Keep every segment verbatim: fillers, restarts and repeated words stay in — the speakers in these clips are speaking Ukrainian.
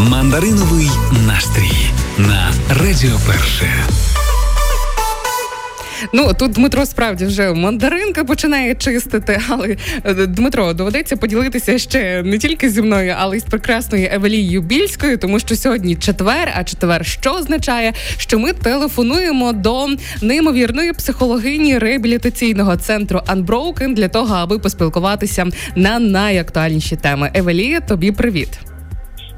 Мандариновий настрій на Радіо Перше. Ну, тут Дмитро справді вже мандаринка починає чистити, але, Дмитро, доведеться поділитися ще не тільки зі мною, але й з прекрасною Евелією Більською, тому що сьогодні четвер, а четвер що означає? Що ми телефонуємо до неймовірної психологині реабілітаційного центру Unbroken для того, аби поспілкуватися на найактуальніші теми. Евелія, тобі привіт.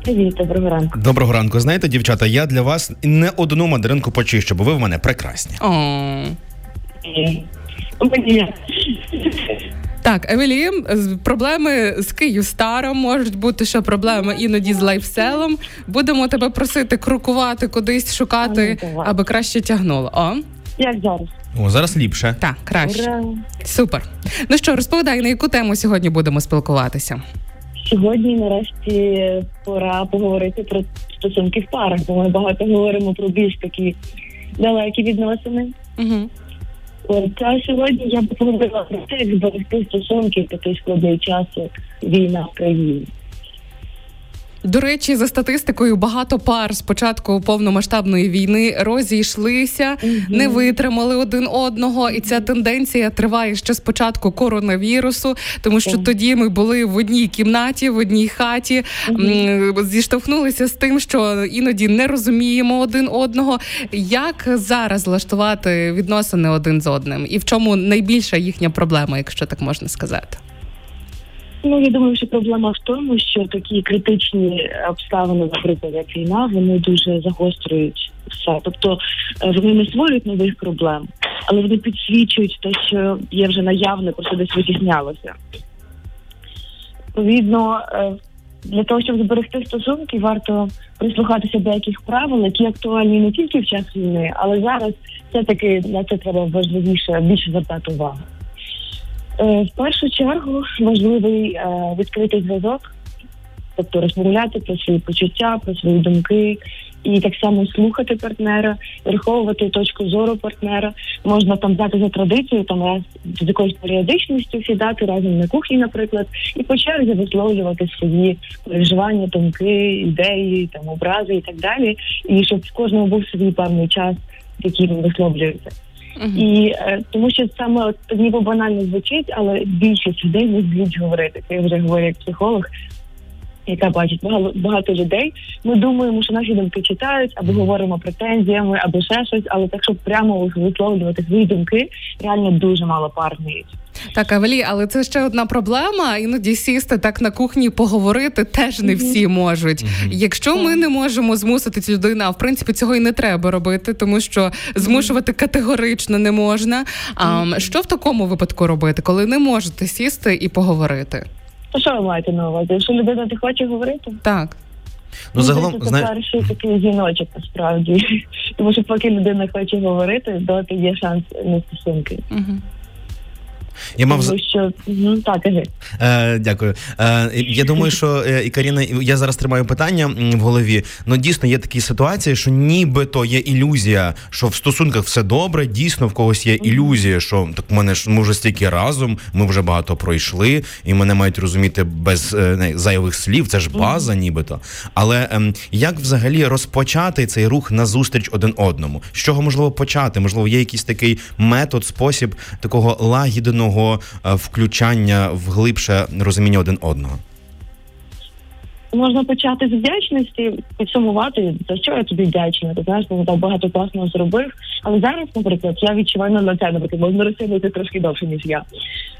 Привіт, доброго ранку. Доброго ранку. Знаєте, дівчата, я для вас не одну мандаринку почищу, бо ви в мене прекрасні. О. Так, Евелія, проблеми з Київстаром можуть бути, ще проблеми іноді з лайфселом. Будемо тебе просити крокувати кудись, шукати, аби краще тягнуло. О. Як зараз? О, зараз ліпше. Так, краще. Ура. Супер. Ну що, розповідай, на яку тему сьогодні будемо спілкуватися? Сьогодні, нарешті, пора поговорити про стосунки в парах, бо ми багато говоримо про більш такі далекі відносини. Uh-huh. От, а сьогодні я б поговорила про те, як зберегти стосунки в такий складний час, як війна в країні. До речі, за статистикою, багато пар з початку повномасштабної війни розійшлися, mm-hmm. не витримали один одного, і ця тенденція триває ще з початку коронавірусу, тому що mm-hmm. тоді ми були в одній кімнаті, в одній хаті, mm-hmm. зіштовхнулися з тим, що іноді не розуміємо один одного. Як зараз влаштувати відносини один з одним? І в чому найбільша їхня проблема, якщо так можна сказати? Ну, я думаю, що проблема в тому, що такі критичні обставини, наприклад, як війна, вони дуже загострюють все. Тобто вони не створюють нових проблем, але вони підсвічують те, що є вже наявне, просто десь витіснялося. Відповідно, для того, щоб зберегти стосунки, варто прислухатися до яких правил, які актуальні не тільки в час війни, але зараз все-таки на це треба важливіше, більше звертати увагу. В першу чергу важливий е, відкритий зв'язок, тобто розмовляти про свої почуття, про свої думки, і так само слухати партнера, враховувати точку зору партнера. Можна там взяти за традицію, там раз з якоюсь періодичністю сідати разом на кухні, наприклад, і по черзі висловлювати свої переживання, думки, ідеї, там образи і так далі, і щоб в кожного був свій певний час, який він висловлюється. Uh-huh. І е, тому що саме от, ніби банально звучить, але більшість людей не вміють говорити. Це я вже говорю як психолог, яка бачить багато, багато людей. Ми думаємо, що наші думки читають, або говоримо претензіями, або ще щось, але так, щоб прямо висловлювати свої думки, реально дуже мало пар вміють. Так, Евелі, але це ще одна проблема. Іноді сісти так на кухні, поговорити теж не всі можуть. Mm-hmm. Якщо ми не можемо змусити цю людину, а в принципі цього і не треба робити, тому що змушувати категорично не можна. А mm-hmm. що в такому випадку робити, коли не можете сісти і поговорити? То що ви маєте на увазі? Якщо людина не хоче говорити? Так. Ну, загалом, це знає... перший такий жіночок, насправді. Тому що поки людина хоче говорити, доти є шанс на стосунки. Mm-hmm. Я мав за що ну, так, кажи. Е, дякую. Е, я думаю, що і Каріна, я зараз тримаю питання в голові. Ну, дійсно є такі ситуації, що нібито є ілюзія, що в стосунках все добре. Дійсно, в когось є ілюзія, що так мене ж ми вже стільки разом, ми вже багато пройшли, і мене мають розуміти без не, зайвих слів. Це ж база, нібито. Але е, як взагалі розпочати цей рух назустріч один одному? З чого можливо почати? Можливо, є якийсь такий метод, спосіб такого лагідного включання в глибше розуміння один одного? Можна почати з вдячності, підсумувати, за що я тобі вдячна. Ти знаєш, ти багато класного зробив. Але зараз, наприклад, я відчуваю на це, наприклад, можна розсилити трошки довше, ніж я.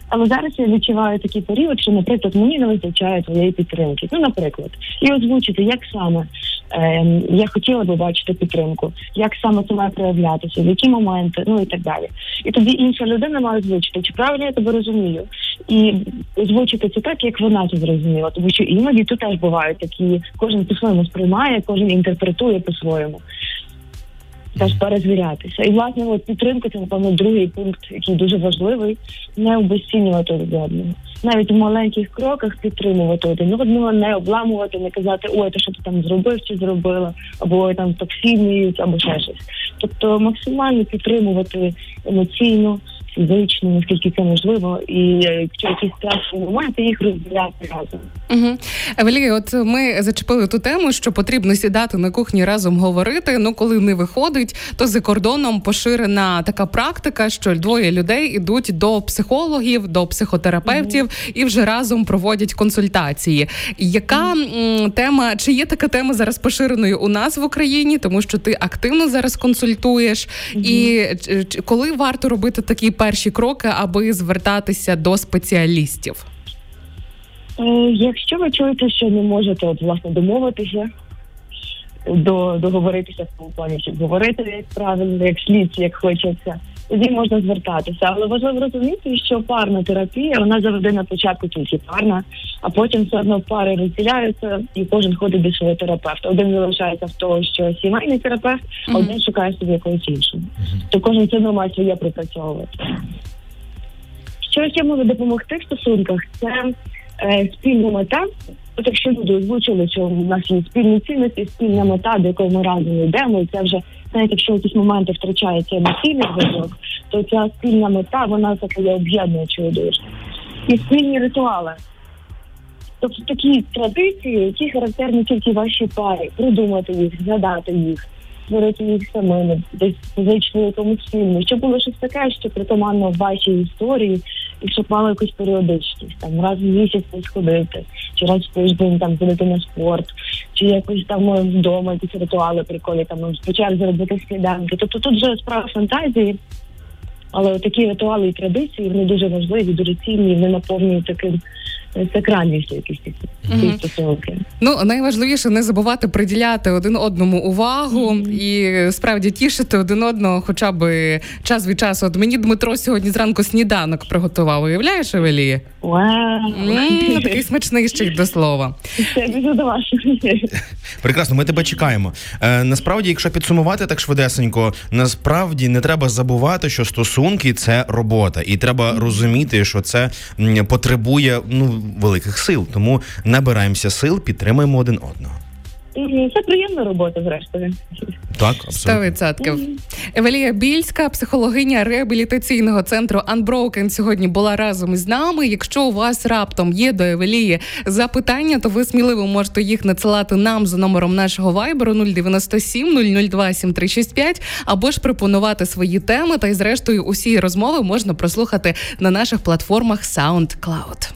Але зараз я відчуваю такий період, що, наприклад, мені не вистачає твоєї підтримки. Ну, наприклад, і озвучити, як саме е, я хотіла би бачити підтримку, як саме це має проявлятися, в які моменти, ну і так далі. І тоді інша людина має озвучити, чи правильно я тебе розумію, і озвучити це так, як вона це зрозуміла, тому що іноді тут теж бувають такі, кожен по-своєму сприймає, кожен інтерпретує по-своєму. Теж перезвірятися. І, власне, от підтримка – це, напевно, другий пункт, який дуже важливий. Не обесцінювати один одного. Навіть в маленьких кроках підтримувати один одного, не обламувати, не казати «Ой, то що ти там зробив чи зробила», або «Ой, там токсинують», або ще щось. Тобто максимально підтримувати емоційно, фізично, наскільки це можливо, і якщо якісь страшні моменти, їх розділяти разом. Угу. Евелія, от ми зачепили ту тему, що потрібно сідати на кухні разом говорити, ну коли не виходить, то за кордоном поширена така практика, що двоє людей ідуть до психологів, до психотерапевтів mm-hmm. і вже разом проводять консультації. Яка mm-hmm. тема, чи є така тема зараз поширеною у нас в Україні, тому що ти активно зараз консультуєш, mm-hmm. і коли варто робити такі перші кроки, аби звертатися до спеціалістів? Якщо ви чуєте, що не можете, от, власне, домовитися, до, договоритися в тому плані, щоб говорити як правильно, як слід, як хочеться, тоді можна звертатися. Але важливо розуміти, що парна терапія, вона завжди на початку тільки парна, а потім все одно пари розділяються і кожен ходить до свого терапевта. Один залишається в того, що сімейний терапевт, а mm-hmm. один шукає собі якогось іншого. Mm-hmm. То кожен все одно має своє пропрацьовувати. Що ще може допомогти в стосунках, це спільна мета. От якщо люди озвучили, що в нас є спільні цінності, спільна мета, до якої ми разом йдемо, і це вже, навіть якщо в якісь моменти втрачається емоційний зв'язок, то ця спільна мета, вона така об'єднуючою дуже. І спільні ритуали. Тобто такі традиції, які характерні тільки вашій парі, придумати їх, згадати їх, створити їх самими, десь звичайно якомусь фільму, щоб було щось таке, що притаманно в вашій історії, і щоб мало якусь періодичність, там раз в місяць сходити, чи раз в тиждень там ходити на спорт, чи якось там вдома якісь ритуали прикольні, там спочатку зробити сніданки. Тобто тут вже справа фантазії, але такі ритуали і традиції, вони дуже важливі, дуже цінні, вони наповнюють таким сакральністю якісь ці стосунки. Ну, найважливіше не забувати приділяти один одному увагу mm-hmm. і справді тішити один одного хоча б час від часу. От мені Дмитро сьогодні зранку сніданок приготував. Уявляєш, Евелії? Вау! Такий смачний ще й до слова. Це дуже до вас. Прекрасно, ми тебе чекаємо. Е, насправді, якщо підсумувати так швидесенько, насправді не треба забувати, що стосунки – це робота. І треба mm-hmm. розуміти, що це м, потребує, ну, великих сил, тому набираємося сил, підтримуємо один одного. Це приємна робота, зрештою. Так, абсолютно. сто відсотків. Евелія Більська, психологиня реабілітаційного центру Unbroken, сьогодні була разом із нами. Якщо у вас раптом є до Евелії запитання, то ви сміливо можете їх надсилати нам за номером нашого вайберу нуль дев'ять сім нуль нуль два сім три шість п'ять, або ж пропонувати свої теми, та й зрештою усі розмови можна прослухати на наших платформах SoundCloud.